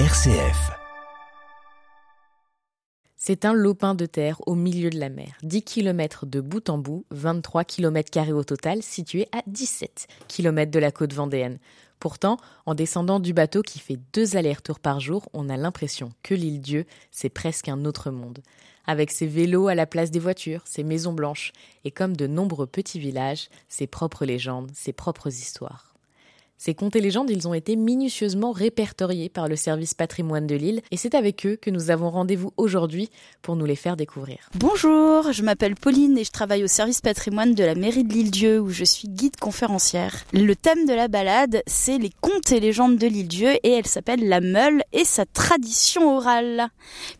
RCF. C'est un lopin de terre au milieu de la mer, 10 km de bout en bout, 23 km² au total, situé à 17 km de la côte vendéenne. Pourtant, en descendant du bateau qui fait 2 allers-retours par jour, on a l'impression que l'île d'Yeu, c'est presque un autre monde. Avec ses vélos à la place des voitures, ses maisons blanches, et comme de nombreux petits villages, ses propres légendes, ses propres histoires. Ces contes et légendes, ils ont été minutieusement répertoriés par le service patrimoine de l'île et c'est avec eux que nous avons rendez-vous aujourd'hui pour nous les faire découvrir. Bonjour, je m'appelle Pauline et je travaille au service patrimoine de la mairie de l'île d'Yeu où je suis guide conférencière. Le thème de la balade, c'est les contes et légendes de l'île d'Yeu et elle s'appelle la Meule et sa tradition orale.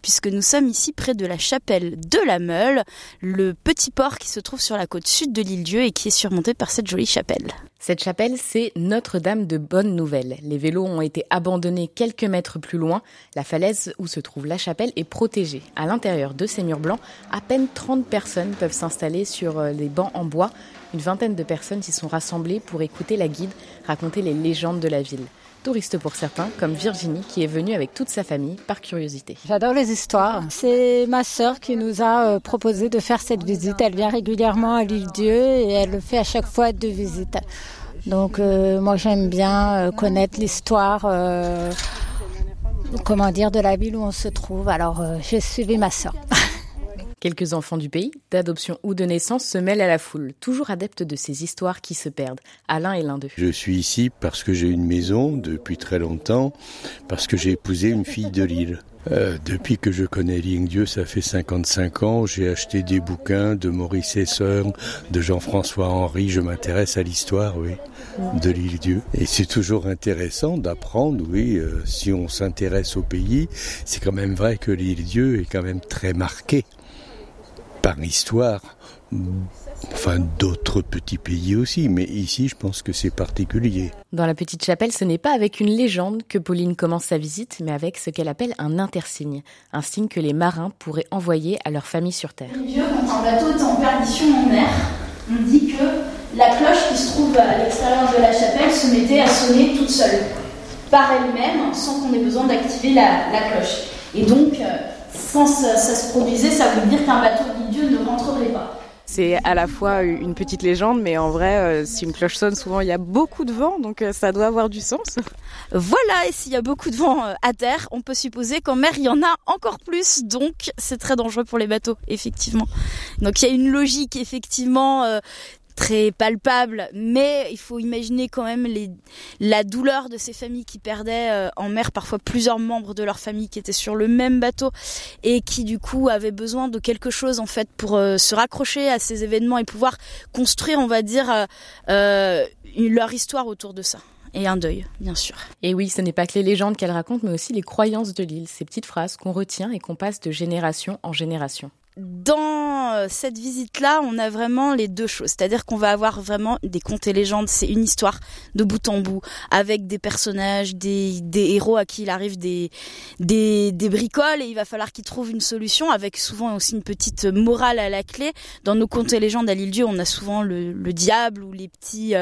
Puisque nous sommes ici près de la chapelle de la Meule, le petit port qui se trouve sur la côte sud de l'île d'Yeu et qui est surmonté par cette jolie chapelle. Cette chapelle, c'est Notre-Dame de Bonne-Nouvelle. Les vélos ont été abandonnés quelques mètres plus loin. La falaise où se trouve la chapelle est protégée. À l'intérieur de ces murs blancs, à peine 30 personnes peuvent s'installer sur des bancs en bois. Une vingtaine de personnes s'y sont rassemblées pour écouter la guide raconter les légendes de la ville. Touristes pour certains, comme Virginie, qui est venue avec toute sa famille par curiosité. J'adore les histoires. C'est ma sœur qui nous a proposé de faire cette visite. Elle vient régulièrement à l'île d'Yeu et elle fait à chaque fois 2 visites. Donc moi j'aime bien connaître l'histoire de la ville où on se trouve. Alors j'ai suivi ma sœur. Quelques enfants du pays, d'adoption ou de naissance, se mêlent à la foule, toujours adeptes de ces histoires qui se perdent. Alain est l'un d'eux. Je suis ici parce que j'ai une maison depuis très longtemps, parce que j'ai épousé une fille de l'île. Depuis que je connais l'île d'Yeu, ça fait 55 ans, j'ai acheté des bouquins de Maurice et Sœurs, de Jean-François Henri, je m'intéresse à l'histoire, oui, de l'île d'Yeu. Et c'est toujours intéressant d'apprendre, oui, si on s'intéresse au pays, c'est quand même vrai que l'île d'Yeu est quand même très marquée par l'histoire, enfin d'autres petits pays aussi, mais ici je pense que c'est particulier. Dans la petite chapelle, ce n'est pas avec une légende que Pauline commence sa visite, mais avec ce qu'elle appelle un intersigne, un signe que les marins pourraient envoyer à leur famille sur Terre. Quand un bateau est en perdition en mer, on dit que la cloche qui se trouve à l'extérieur de la chapelle se mettait à sonner toute seule, par elle-même, sans qu'on ait besoin d'activer la cloche. Et donc, quand ça se produisait, ça veut dire qu'un bateau de l'île d'Yeu ne rentrerait pas. C'est à la fois une petite légende, mais en vrai, si une cloche sonne, souvent il y a beaucoup de vent, donc ça doit avoir du sens. Voilà, et s'il y a beaucoup de vent à terre, on peut supposer qu'en mer, il y en a encore plus, donc c'est très dangereux pour les bateaux, effectivement. Donc il y a une logique, effectivement, très palpable, mais il faut imaginer quand même la douleur de ces familles qui perdaient en mer parfois plusieurs membres de leur famille qui étaient sur le même bateau et qui du coup avaient besoin de quelque chose en fait pour se raccrocher à ces événements et pouvoir construire, on va dire, leur histoire autour de ça. Et un deuil, bien sûr. Et oui, ce n'est pas que les légendes qu'elle raconte, mais aussi les croyances de l'île, ces petites phrases qu'on retient et qu'on passe de génération en génération. Dans cette visite-là, on a vraiment les 2 choses. C'est-à-dire qu'on va avoir vraiment des contes et légendes. C'est une histoire de bout en bout, avec des personnages, des héros à qui il arrive des bricoles et il va falloir qu'ils trouvent une solution, avec souvent aussi une petite morale à la clé. Dans nos contes et légendes à l'île d'Yeu, on a souvent le diable ou les petits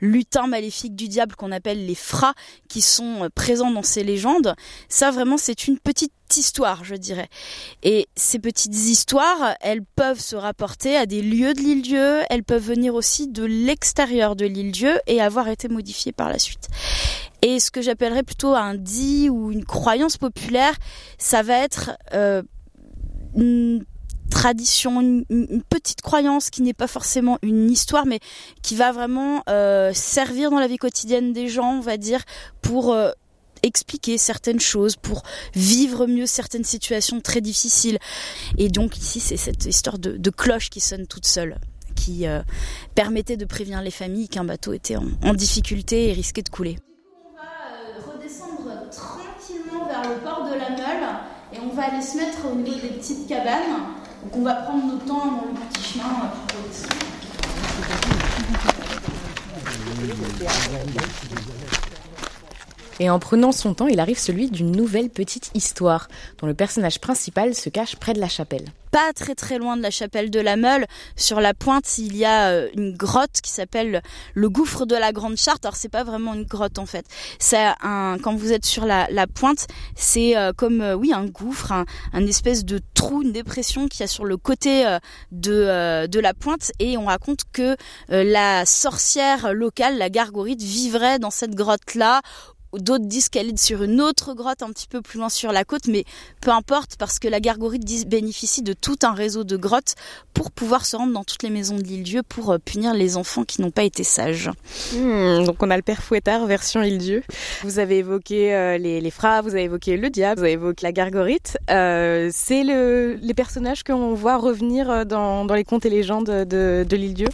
lutins maléfiques du diable qu'on appelle les frats qui sont présents dans ces légendes. Ça, vraiment, c'est une petite histoire, je dirais. Et ces petites histoires, elles peuvent se rapporter à des lieux de l'île d'Yeu, elles peuvent venir aussi de l'extérieur de l'île d'Yeu et avoir été modifiées par la suite. Et ce que j'appellerais plutôt un dit ou une croyance populaire, ça va être une tradition, une petite croyance qui n'est pas forcément une histoire, mais qui va vraiment servir dans la vie quotidienne des gens, on va dire, pour expliquer certaines choses, pour vivre mieux certaines situations très difficiles. Et donc ici, c'est cette histoire de cloche qui sonne toute seule, qui permettait de prévenir les familles qu'un bateau était en difficulté et risquait de couler. On va redescendre tranquillement vers le port de la Meule et on va aller se mettre au milieu des petites cabanes. Donc on va prendre notre temps dans le petit chemin pour redescendre. Et en prenant son temps, il arrive celui d'une nouvelle petite histoire, dont le personnage principal se cache près de la chapelle. Pas très très loin de la chapelle de la Meule, sur la pointe, il y a une grotte qui s'appelle le gouffre de la Grande Charte. Alors c'est pas vraiment une grotte en fait. C'est quand vous êtes sur la pointe, c'est comme un gouffre, un espèce de trou, une dépression qu'il y a sur le côté de la pointe. Et on raconte que la sorcière locale, la Gargorite, vivrait dans cette grotte-là. D'autres disent qu'elle est sur une autre grotte un petit peu plus loin sur la côte, mais peu importe parce que la Gargorite bénéficie de tout un réseau de grottes pour pouvoir se rendre dans toutes les maisons de l'Île d'Yeu pour punir les enfants qui n'ont pas été sages. Donc on a le père Fouettard version Île d'Yeu. Vous avez évoqué les frats, vous avez évoqué le diable, vous avez évoqué la Gargorite. C'est les personnages qu'on voit revenir dans les contes et légendes de l'Île d'Yeu.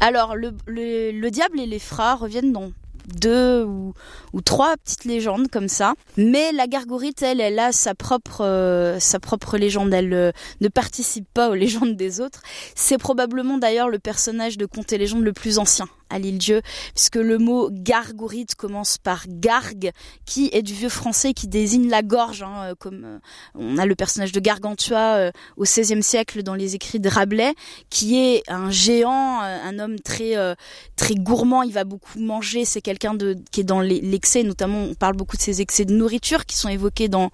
Alors le diable et les frats reviennent dans 2 ou 3 petites légendes comme ça, mais la Gargorite elle a sa propre légende, elle ne participe pas aux légendes des autres. C'est probablement d'ailleurs le personnage de conte et légende le plus ancien à l'Île d'Yeu, puisque le mot Gargorite commence par gargue, qui est du vieux français, qui désigne la gorge, comme on a le personnage de Gargantua au XVIe siècle dans les écrits de Rabelais, qui est un géant, un homme très très gourmand. Il va beaucoup manger, c'est quelqu'un qui est dans l'excès, notamment on parle beaucoup de ces excès de nourriture qui sont évoqués dans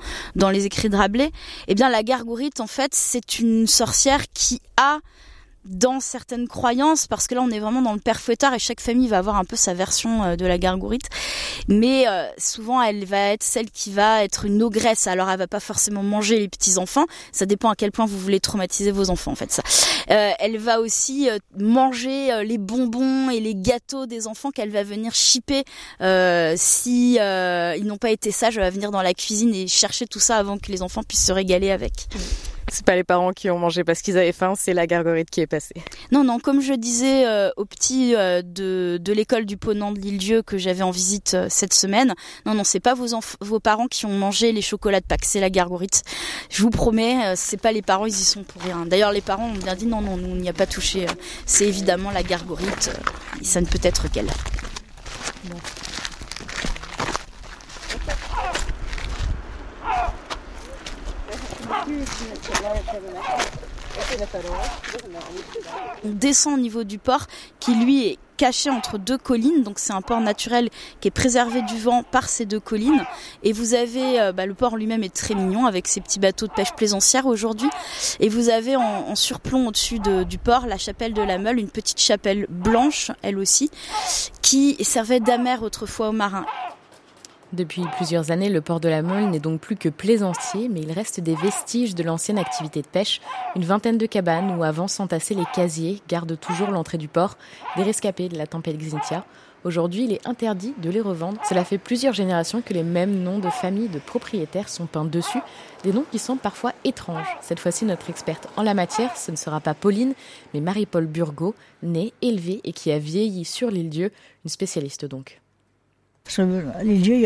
les écrits de Rabelais. Eh bien la Gargorite en fait c'est une sorcière qui a dans certaines croyances, parce que là on est vraiment dans le père Fouettard et chaque famille va avoir un peu sa version de la Gargorite, mais souvent elle va être celle qui va être une ogresse. Alors elle va pas forcément manger les petits enfants, ça dépend à quel point vous voulez traumatiser vos enfants en fait ça. Elle va aussi manger les bonbons et les gâteaux des enfants qu'elle va venir chipper si ils n'ont pas été sages. Elle va venir dans la cuisine et chercher tout ça avant que les enfants puissent se régaler avec. C'est pas les parents qui ont mangé parce qu'ils avaient faim, c'est la Gargorite qui est passée. Non, comme je disais aux petits de l'école du Ponant de l'Île d'Yeu que j'avais en visite cette semaine, non, c'est pas vos parents qui ont mangé les chocolats de Pâques, c'est la Gargorite. Je vous promets, c'est pas les parents, ils y sont pour rien. D'ailleurs, les parents ont bien dit non, on n'y a pas touché. C'est évidemment la Gargorite, et ça ne peut être qu'elle. Bon. On descend au niveau du port qui lui est caché entre 2 collines, donc c'est un port naturel qui est préservé du vent par ces 2 collines. Et vous avez, le port lui-même est très mignon avec ses petits bateaux de pêche plaisancière aujourd'hui. Et vous avez en surplomb au-dessus du port la chapelle de la Meule, une petite chapelle blanche, elle aussi, qui servait d'amer autrefois aux marins. Depuis plusieurs années, le port de la Meule n'est donc plus que plaisancier, mais il reste des vestiges de l'ancienne activité de pêche. Une vingtaine de cabanes où avant s'entassaient les casiers gardent toujours l'entrée du port, des rescapés de la tempête Xynthia. Aujourd'hui, il est interdit de les revendre. Cela fait plusieurs générations que les mêmes noms de familles de propriétaires sont peints dessus, des noms qui semblent parfois étranges. Cette fois-ci, notre experte en la matière, ce ne sera pas Pauline, mais Marie-Paule Burgaud, née, élevée et qui a vieilli sur l'Île d'Yeu, une spécialiste donc. Parce que l'Île d'Yeu, il y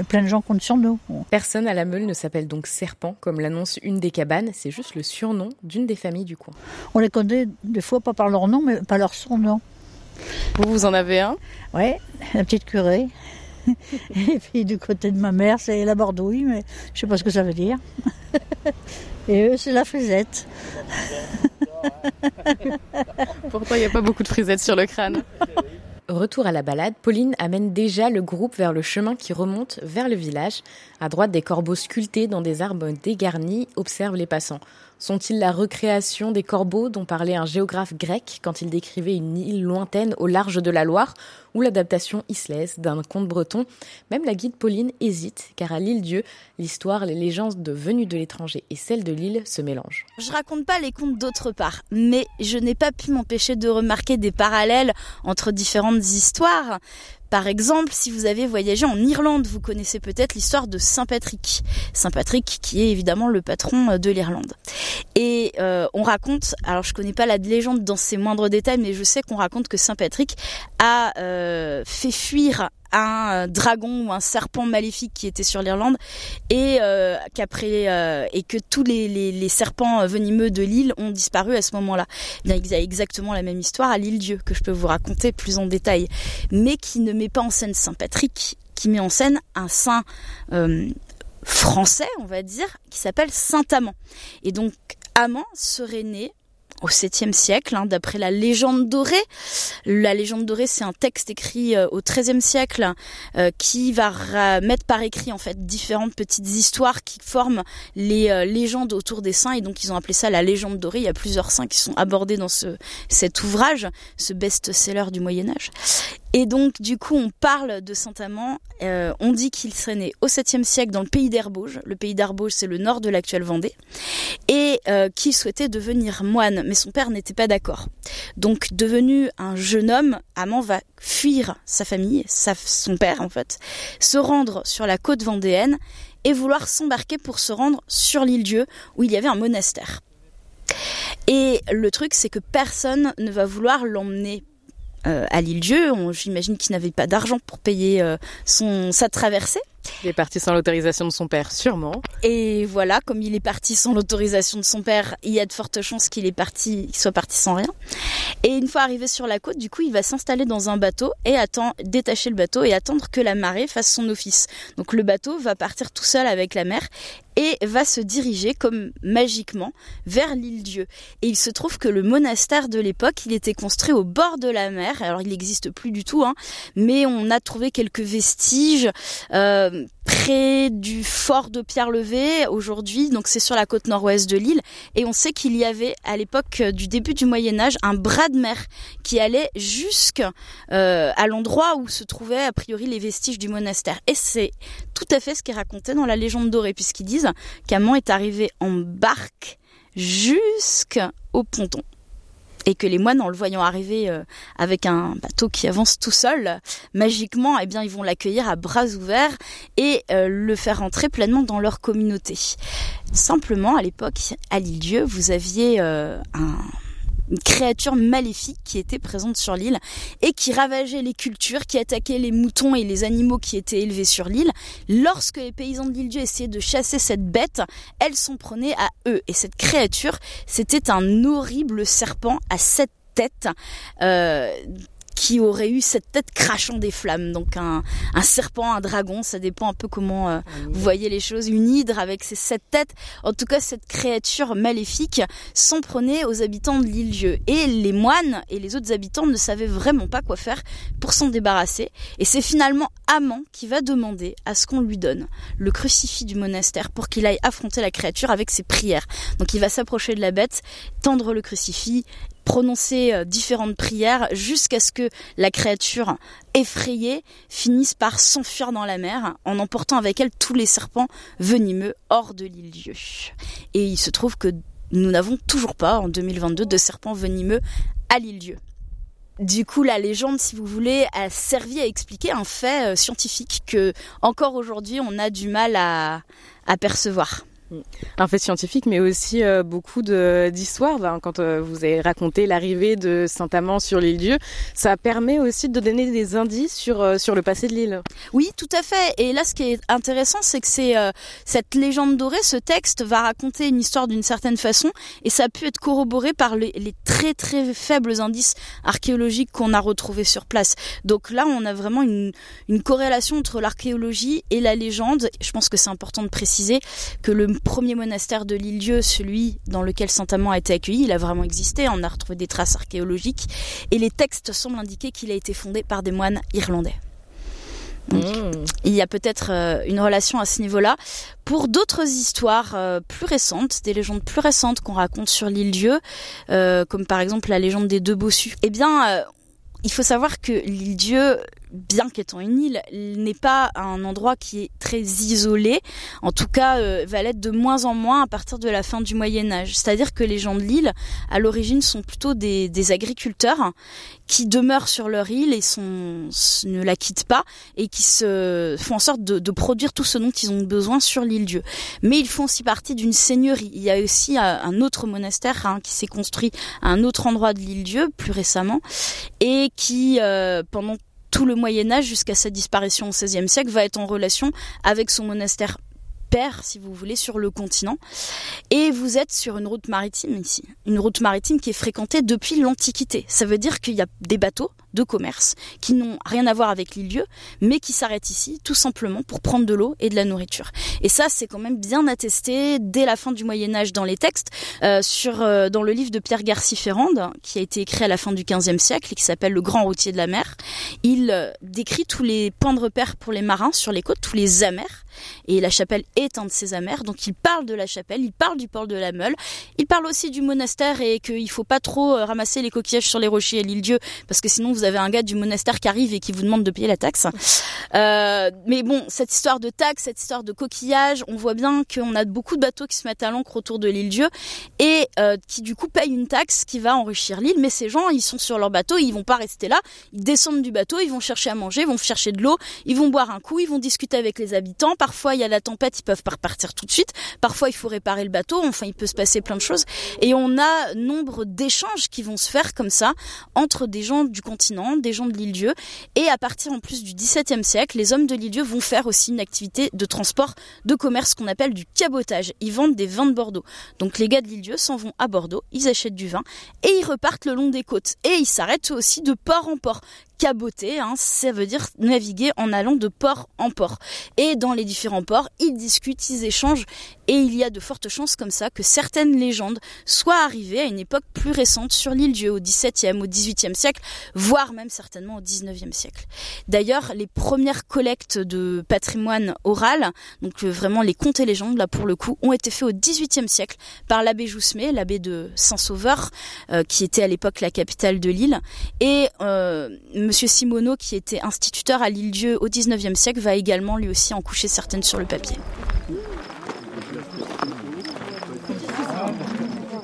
a plein de gens comptent sur nous. Personne à la Meule ne s'appelle donc Serpent, comme l'annonce une des cabanes. C'est juste le surnom d'une des familles du coin. On les connaît des fois pas par leur nom, mais par leur surnom. Vous en avez un ? Oui, la petite curée. Et puis du côté de ma mère, c'est la bordouille, mais je ne sais pas ce que ça veut dire. Et eux, c'est la frisette. Pourtant, il n'y a pas beaucoup de frisettes sur le crâne. Retour à la balade, Pauline amène déjà le groupe vers le chemin qui remonte vers le village. À droite, des corbeaux sculptés dans des arbres dégarnis observent les passants. Sont-ils la recréation des corbeaux dont parlait un géographe grec quand il décrivait une île lointaine au large de la Loire, ou l'adaptation islaise d'un conte breton ? Même la guide Pauline hésite, car à l'Île d'Yeu, l'histoire, les légendes de venues de l'étranger et celles de l'île se mélangent. Je raconte pas les contes d'autre part, mais je n'ai pas pu m'empêcher de remarquer des parallèles entre différentes histoires. Par exemple, si vous avez voyagé en Irlande, vous connaissez peut-être l'histoire de Saint-Patrick. Saint-Patrick qui est évidemment le patron de l'Irlande. Et on raconte, alors je connais pas la légende dans ses moindres détails, mais je sais qu'on raconte que Saint-Patrick a fait fuir un dragon ou un serpent maléfique qui était sur l'Irlande et que tous les serpents venimeux de l'île ont disparu à ce moment-là. Bien, il y a exactement la même histoire à l'Île d'Yeu que je peux vous raconter plus en détail, mais qui ne met pas en scène Saint-Patrick, qui met en scène un saint français, on va dire, qui s'appelle Saint Amand. Et donc Amand serait né au 7e siècle, d'après la Légende Dorée. La Légende Dorée, c'est un texte écrit au 13e siècle qui va mettre par écrit en fait différentes petites histoires qui forment les légendes autour des saints, et donc ils ont appelé ça la Légende Dorée. Il y a plusieurs saints qui sont abordés dans cet ouvrage, ce best-seller du Moyen-Âge. Et donc du coup on parle de Saint Amand, on dit qu'il serait né au 7e siècle dans le pays d'Arbauge. Le pays d'Arbauge, c'est le nord de l'actuelle Vendée, et qu'il souhaitait devenir moine, mais son père n'était pas d'accord. Donc devenu un jeune homme, Amand va fuir sa famille, son père en fait, se rendre sur la côte vendéenne et vouloir s'embarquer pour se rendre sur l'île d'Yeu où il y avait un monastère. Et le truc, c'est que personne ne va vouloir l'emmener à l'île d'Yeu. J'imagine qu'il n'avait pas d'argent pour payer sa traversée. Il est parti sans l'autorisation de son père, sûrement. Et voilà, comme il est parti sans l'autorisation de son père, il y a de fortes chances qu'il soit parti sans rien. Et une fois arrivé sur la côte, du coup, il va s'installer dans un bateau et détacher le bateau et attendre que la marée fasse son office. Donc le bateau va partir tout seul avec la mer et va se diriger, comme magiquement, vers l'île d'Yeu. Et il se trouve que le monastère de l'époque, il était construit au bord de la mer. Alors il n'existe plus du tout, mais on a trouvé quelques vestiges près du fort de Pierre-Levé aujourd'hui, donc c'est sur la côte nord-ouest de l'île, et on sait qu'il y avait à l'époque du début du Moyen-Âge un bras de mer qui allait jusqu'à l'endroit où se trouvaient a priori les vestiges du monastère. Et c'est tout à fait ce qui est raconté dans la Légende Dorée, puisqu'ils disent qu'Amand est arrivé en barque jusqu'au ponton. Et que les moines, en le voyant arriver avec un bateau qui avance tout seul, magiquement, eh bien, ils vont l'accueillir à bras ouverts et le faire entrer pleinement dans leur communauté. Simplement, à l'époque, à l'île d'Yeu, vous aviez une créature maléfique qui était présente sur l'île et qui ravageait les cultures, qui attaquait les moutons et les animaux qui étaient élevés sur l'île. Lorsque les paysans de l'île d'Yeu essayaient de chasser cette bête, elles s'en prenaient à eux. Et cette créature, c'était un horrible serpent à 7 têtes, qui aurait eu cette tête crachant des flammes. Donc un serpent, un dragon, ça dépend un peu comment vous voyez les choses. Une hydre avec ses 7 têtes. En tout cas, cette créature maléfique s'en prenait aux habitants de l'île d'Yeu. Et les moines et les autres habitants ne savaient vraiment pas quoi faire pour s'en débarrasser. Et c'est finalement Amand qui va demander à ce qu'on lui donne le crucifix du monastère pour qu'il aille affronter la créature avec ses prières. Donc il va s'approcher de la bête, tendre le crucifix, prononcer différentes prières jusqu'à ce que la créature effrayée finisse par s'enfuir dans la mer en emportant avec elle tous les serpents venimeux hors de l'île d'Yeu. Et il se trouve que nous n'avons toujours pas, en 2022, de serpents venimeux à l'île d'Yeu. Du coup, la légende, si vous voulez, a servi à expliquer un fait scientifique que, encore aujourd'hui, on a du mal à percevoir. Un fait scientifique, mais aussi beaucoup d'histoires. Quand vous avez raconté l'arrivée de Saint Amand sur l'île d'Yeu, ça permet aussi de donner des indices sur le passé de l'île. Oui, tout à fait. Et là, ce qui est intéressant, c'est que cette légende dorée, ce texte, va raconter une histoire d'une certaine façon, et ça a pu être corroboré par les très très faibles indices archéologiques qu'on a retrouvés sur place. Donc là, on a vraiment une corrélation entre l'archéologie et la légende. Je pense que c'est important de préciser que le premier monastère de l'île d'Yeu, celui dans lequel Saint Amand a été accueilli, il a vraiment existé. On a retrouvé des traces archéologiques et les textes semblent indiquer qu'il a été fondé par des moines irlandais. Donc, il y a peut-être une relation à ce niveau-là. Pour d'autres histoires plus récentes, des légendes plus récentes qu'on raconte sur l'île d'Yeu, comme par exemple la légende des deux bossus, eh bien, il faut savoir que l'île d'Yeu, bien qu'étant une île, n'est pas un endroit qui est très isolé. En tout cas, va l'être de moins en moins à partir de la fin du Moyen-Âge. C'est-à-dire que les gens de l'île, à l'origine, sont plutôt des agriculteurs qui demeurent sur leur île et ne la quittent pas et qui font en sorte de produire tout ce dont ils ont besoin sur l'île d'Yeu. Mais ils font aussi partie d'une seigneurie. Il y a aussi un autre monastère qui s'est construit à un autre endroit de l'île d'Yeu, plus récemment, et qui, pendant tout le Moyen-Âge jusqu'à sa disparition au XVIe siècle, va être en relation avec son monastère perd, si vous voulez, sur le continent. Et vous êtes sur une route maritime ici. Une route maritime qui est fréquentée depuis l'Antiquité. Ça veut dire qu'il y a des bateaux de commerce qui n'ont rien à voir avec l'île d'Yeu, mais qui s'arrêtent ici tout simplement pour prendre de l'eau et de la nourriture. Et ça, c'est quand même bien attesté dès la fin du Moyen-Âge dans les textes, dans le livre de Pierre Garcie-Ferrande, qui a été écrit à la fin du XVe siècle et qui s'appelle « Le Grand Routier de la Mer ». Il décrit tous les points de repère pour les marins sur les côtes, tous les amers, et la chapelle est un de ces amers, donc il parle de la chapelle, il parle du port de la Meule, il parle aussi du monastère et qu'il ne faut pas trop ramasser les coquillages sur les rochers à l'île d'Yeu, parce que sinon vous avez un gars du monastère qui arrive et qui vous demande de payer la taxe. Mais bon, cette histoire de taxe, cette histoire de coquillages, on voit bien qu'on a beaucoup de bateaux qui se mettent à l'ancre autour de l'île d'Yeu et qui du coup payent une taxe qui va enrichir l'île, mais ces gens, ils sont sur leur bateau, ils ne vont pas rester là, ils descendent du bateau, ils vont chercher à manger, ils vont chercher de l'eau, ils vont boire un coup, ils vont discuter avec les habitants, parfois il y a la tempête, ils peuvent pas repartir tout de suite, parfois il faut réparer le bateau, enfin il peut se passer plein de choses, et on a nombre d'échanges qui vont se faire comme ça, entre des gens du continent, des gens de l'île d'Yeu, et à partir en plus du XVIIe siècle, les hommes de l'île d'Yeu vont faire aussi une activité de transport, de commerce qu'on appelle du cabotage, ils vendent des vins de Bordeaux, donc les gars de l'île d'Yeu s'en vont à Bordeaux, ils achètent du vin, et ils repartent le long des côtes, et ils s'arrêtent aussi de port en port. Caboter, hein, ça veut dire naviguer en allant de port en port. Et dans les différents ports, ils discutent, ils échangent, et il y a de fortes chances comme ça que certaines légendes soient arrivées à une époque plus récente sur l'île d'Yeu, au XVIIe, au XVIIIe siècle, voire même certainement au XIXe siècle. D'ailleurs, les premières collectes de patrimoine oral, donc vraiment les contes et légendes, là pour le coup, ont été faits au XVIIIe siècle par l'abbé Joussmet, l'abbé de Saint-Sauveur, qui était à l'époque la capitale de l'île, et Monsieur Simonot, qui était instituteur à l'île d'Yeu au XIXe siècle, va également lui aussi en coucher certaines sur le papier.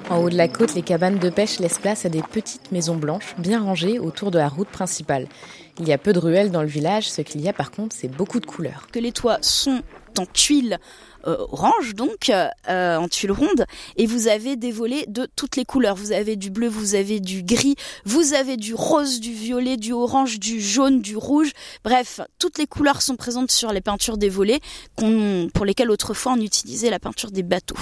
En haut de la côte, les cabanes de pêche laissent place à des petites maisons blanches bien rangées autour de la route principale. Il y a peu de ruelles dans le village, ce qu'il y a par contre, c'est beaucoup de couleurs. Que les toits sont en tuiles orange donc, en tuiles rondes, et vous avez des volets de toutes les couleurs. Vous avez du bleu, vous avez du gris, vous avez du rose, du violet, du orange, du jaune, du rouge. Bref, toutes les couleurs sont présentes sur les peintures des volets pour lesquelles autrefois on utilisait la peinture des bateaux.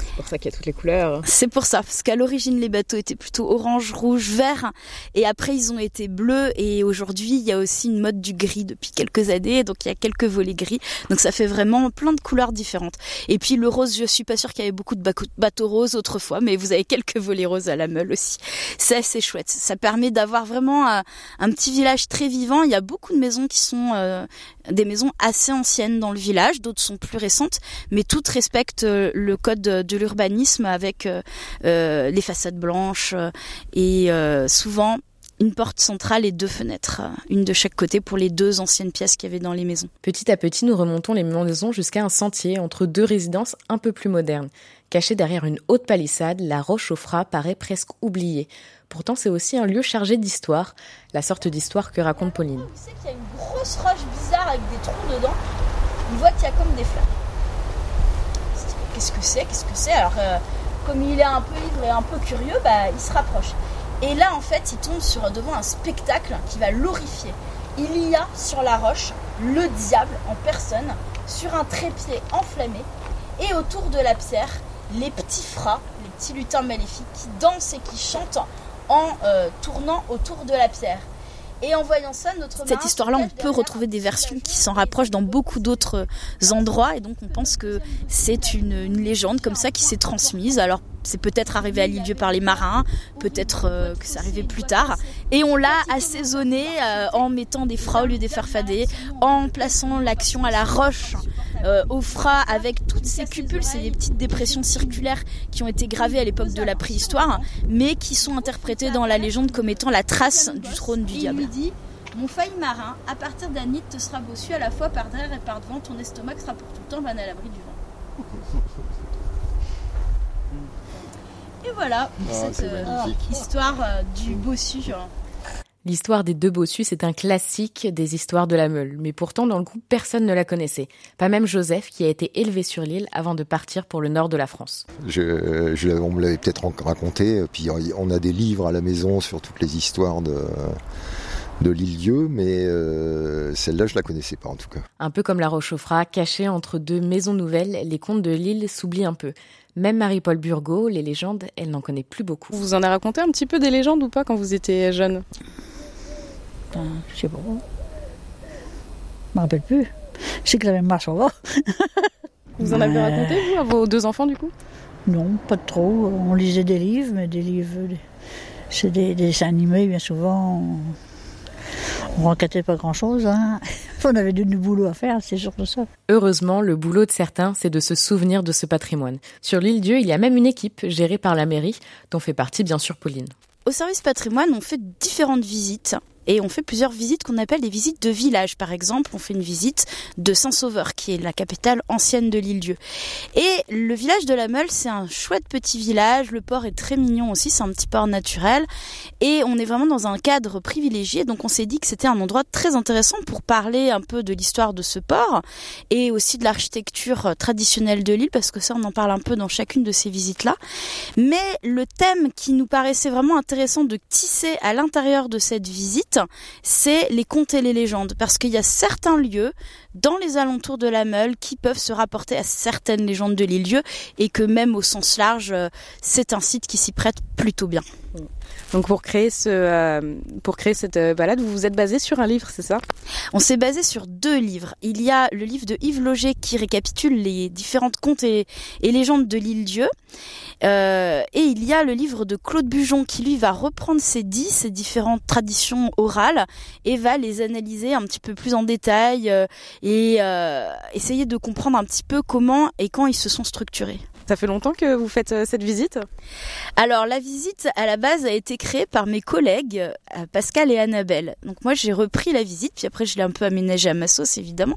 C'est pour ça qu'il y a toutes les couleurs. C'est pour ça, parce qu'à l'origine les bateaux étaient plutôt orange, rouge, vert, et après ils ont été bleus, et aujourd'hui il y a aussi une mode du gris depuis quelques années, donc il y a quelques volets gris, donc ça fait vraiment plein de couleurs différentes. Et puis le rose, je suis pas sûre qu'il y avait beaucoup de bateaux roses autrefois, mais vous avez quelques volets roses à la Meule aussi. C'est assez chouette, ça permet d'avoir vraiment un petit village très vivant. Il y a beaucoup de maisons qui sont des maisons assez anciennes dans le village, d'autres sont plus récentes, mais toutes respectent le code de l'urbanisme. Avec les façades blanches et souvent une porte centrale et deux fenêtres, une de chaque côté pour les deux anciennes pièces qu'il y avait dans les maisons. Petit à petit, nous remontons les maisons jusqu'à un sentier entre deux résidences un peu plus modernes. Cachée derrière une haute palissade, la roche aux Fras paraît presque oubliée. Pourtant, c'est aussi un lieu chargé d'histoire, la sorte d'histoire que raconte Pauline. On sait qu'il y a une grosse roche bizarre avec des trous dedans. On voit qu'il y a comme des flammes. Qu'est-ce que c'est? Alors, comme il est un peu ivre et un peu curieux, il se rapproche. Et là, en fait, il tombe devant un spectacle qui va l'horrifier. Il y a sur la roche le diable en personne, sur un trépied enflammé, et autour de la pierre, les petits fras, les petits lutins maléfiques qui dansent et qui chantent en tournant autour de la pierre. Et en voyant ça, cette histoire-là, on peut retrouver des versions qui s'en rapprochent dans beaucoup d'autres endroits, et donc on pense que c'est une légende comme ça qui s'est transmise. Alors c'est peut-être arrivé à l'île d'Yeu par les marins, peut-être que c'est arrivé plus tard, et on l'a assaisonné en mettant des fras au lieu des farfadets, en plaçant l'action à la roche aux fras avec toutes ces cupules, c'est des petites dépressions circulaires qui ont été gravées à l'époque de la préhistoire, mais qui sont interprétées dans la légende comme étant la trace du trône du diable. Dit, mon faille marin, à partir d'un nid, te sera bossu à la fois par derrière et par devant, ton estomac sera pour tout le temps ben à l'abri du vent. Et voilà cette histoire du bossu. L'histoire des deux bossus, c'est un classique des histoires de la Meule, mais pourtant dans le groupe personne ne la connaissait, pas même Joseph qui a été élevé sur l'île avant de partir pour le nord de la France. On me l'avait peut-être raconté, puis on a des livres à la maison sur toutes les histoires de l'île d'Yeu, mais celle-là, je ne la connaissais pas en tout cas. Un peu comme la Roche aux Frats, cachée entre deux maisons nouvelles, les contes de l'île s'oublient un peu. Même Marie-Paule Burgaud, les légendes, elle n'en connaît plus beaucoup. Vous en avez raconté un petit peu des légendes ou pas quand vous étiez jeune ? Ben, je sais pas. Je me rappelle plus. Je sais que j'avais une marche en bas. Vous en avez raconté, vous, à vos deux enfants, du coup ? Non, pas trop. On lisait des livres, mais des livres... C'est des dessins animés, bien souvent. On renquêtait pas grand-chose, hein. On avait du boulot à faire, c'est surtout ça. Heureusement, le boulot de certains, c'est de se souvenir de ce patrimoine. Sur l'île d'Yeu, il y a même une équipe gérée par la mairie, dont fait partie bien sûr Pauline. Au service patrimoine, on fait différentes visites. Et on fait plusieurs visites qu'on appelle des visites de village. Par exemple, on fait une visite de Saint-Sauveur, qui est la capitale ancienne de l'île d'Yeu. Et le village de la Meule, c'est un chouette petit village. Le port est très mignon aussi, c'est un petit port naturel. Et on est vraiment dans un cadre privilégié. Donc on s'est dit que c'était un endroit très intéressant pour parler un peu de l'histoire de ce port et aussi de l'architecture traditionnelle de l'île, parce que ça, on en parle un peu dans chacune de ces visites-là. Mais le thème qui nous paraissait vraiment intéressant de tisser à l'intérieur de cette visite, c'est les contes et les légendes, parce qu'il y a certains lieux dans les alentours de la Meule qui peuvent se rapporter à certaines légendes de l'île d'Yeu, et que même au sens large, c'est un site qui s'y prête plutôt bien. Donc pour créer cette balade, vous vous êtes basé sur un livre, c'est ça ? On s'est basé sur deux livres. Il y a le livre de Yves Loger qui récapitule les différentes contes et légendes de l'île d'Yeu, et il y a le livre de Claude Bujon qui lui va reprendre ces différentes traditions orales et va les analyser un petit peu plus en détail et essayer de comprendre un petit peu comment et quand ils se sont structurés. Ça fait longtemps que vous faites cette visite ? Alors la visite à la base a été créée par mes collègues Pascal et Annabelle. Donc moi j'ai repris la visite, puis après je l'ai un peu aménagée à ma sauce évidemment.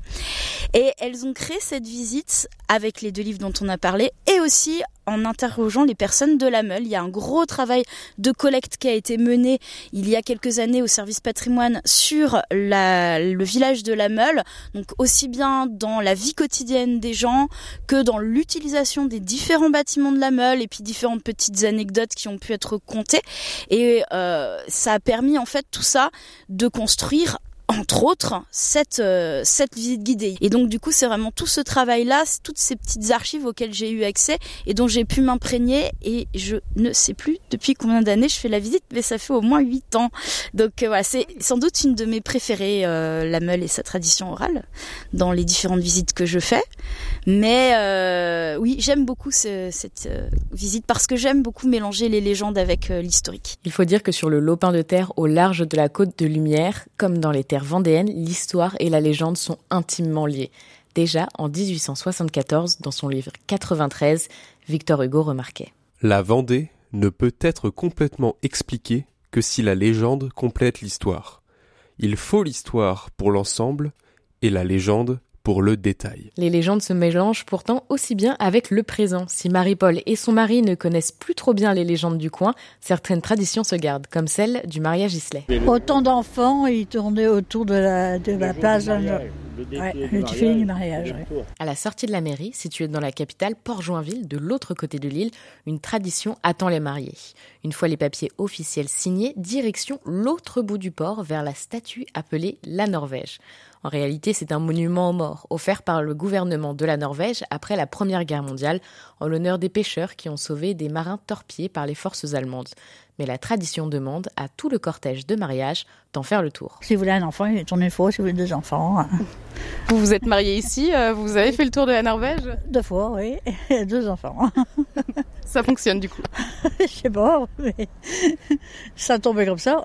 Et elles ont créé cette visite avec les deux livres dont on a parlé et aussi en interrogeant les personnes de la Meule. Il y a un gros travail de collecte qui a été mené il y a quelques années au service patrimoine sur le village de la Meule, donc aussi bien dans la vie quotidienne des gens que dans l'utilisation des différents bâtiments de la Meule et puis différentes petites anecdotes qui ont pu être contées. Et ça a permis en fait tout ça de construire entre autres, cette visite guidée. Et donc, du coup, c'est vraiment tout ce travail-là, toutes ces petites archives auxquelles j'ai eu accès et dont j'ai pu m'imprégner. Et je ne sais plus depuis combien d'années je fais la visite, mais ça fait au moins 8 ans. Donc, voilà, c'est sans doute une de mes préférées, la Meule et sa tradition orale, dans les différentes visites que je fais. Mais oui, j'aime beaucoup cette visite parce que j'aime beaucoup mélanger les légendes avec l'historique. Il faut dire que sur le lopin de terre au large de la côte de Lumière, comme dans les terres vendéenne, l'histoire et la légende sont intimement liées. Déjà en 1874, dans son livre 93, Victor Hugo remarquait « La Vendée ne peut être complètement expliquée que si la légende complète l'histoire. Il faut l'histoire pour l'ensemble et la légende pour le détail. » Les légendes se mélangent pourtant aussi bien avec le présent. Si Marie-Paule et son mari ne connaissent plus trop bien les légendes du coin, certaines traditions se gardent, comme celle du mariage islet. Autant d'enfants, ils tournaient autour de la place. Le défilé du mariage. Ouais. À la sortie de la mairie, située dans la capitale Port-Joinville, de l'autre côté de l'île, une tradition attend les mariés. Une fois les papiers officiels signés, direction l'autre bout du port, vers la statue appelée la Norvège. En réalité, c'est un monument aux morts, offert par le gouvernement de la Norvège après la Première Guerre mondiale, en l'honneur des pêcheurs qui ont sauvé des marins torpillés par les forces allemandes. Mais la tradition demande à tout le cortège de mariage d'en faire le tour. Si vous voulez un enfant, il tourne une fois, si vous voulez deux enfants. Vous vous êtes mariés ici, vous avez fait le tour de la Norvège ? 2 fois, oui, et 2 enfants. Ça fonctionne du coup. Je sais pas, mais ça tombait comme ça.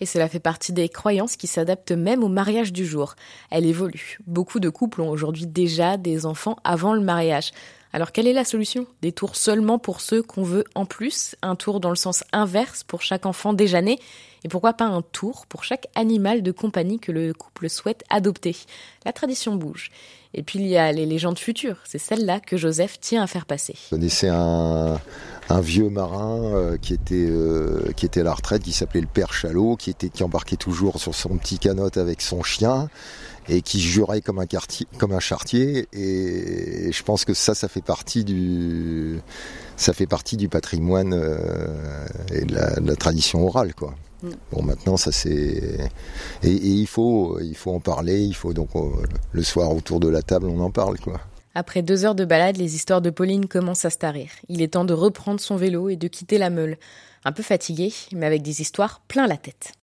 Et cela fait partie des croyances qui s'adaptent même au mariage du jour. Elle évolue. Beaucoup de couples ont aujourd'hui déjà des enfants avant le mariage. Alors quelle est la solution ? Des tours seulement pour ceux qu'on veut en plus, un tour dans le sens inverse pour chaque enfant déjà né, et pourquoi pas un tour pour chaque animal de compagnie que le couple souhaite adopter ? La tradition bouge. Et puis il y a les légendes futures, c'est celle-là que Joseph tient à faire passer. Je connaissais un, un vieux marin qui était à la retraite, qui s'appelait le père Chalot, qui embarquait toujours sur son petit canot avec son chien et qui jurait comme un chartier. Et je pense que ça fait partie du patrimoine et de la tradition orale, quoi. Bon, maintenant ça c'est... Et il faut en parler, le soir autour de la table on en parle, quoi. Après 2 heures de balade, les histoires de Pauline commencent à se tarir. Il est temps de reprendre son vélo et de quitter la Meule. Un peu fatigué, mais avec des histoires plein la tête.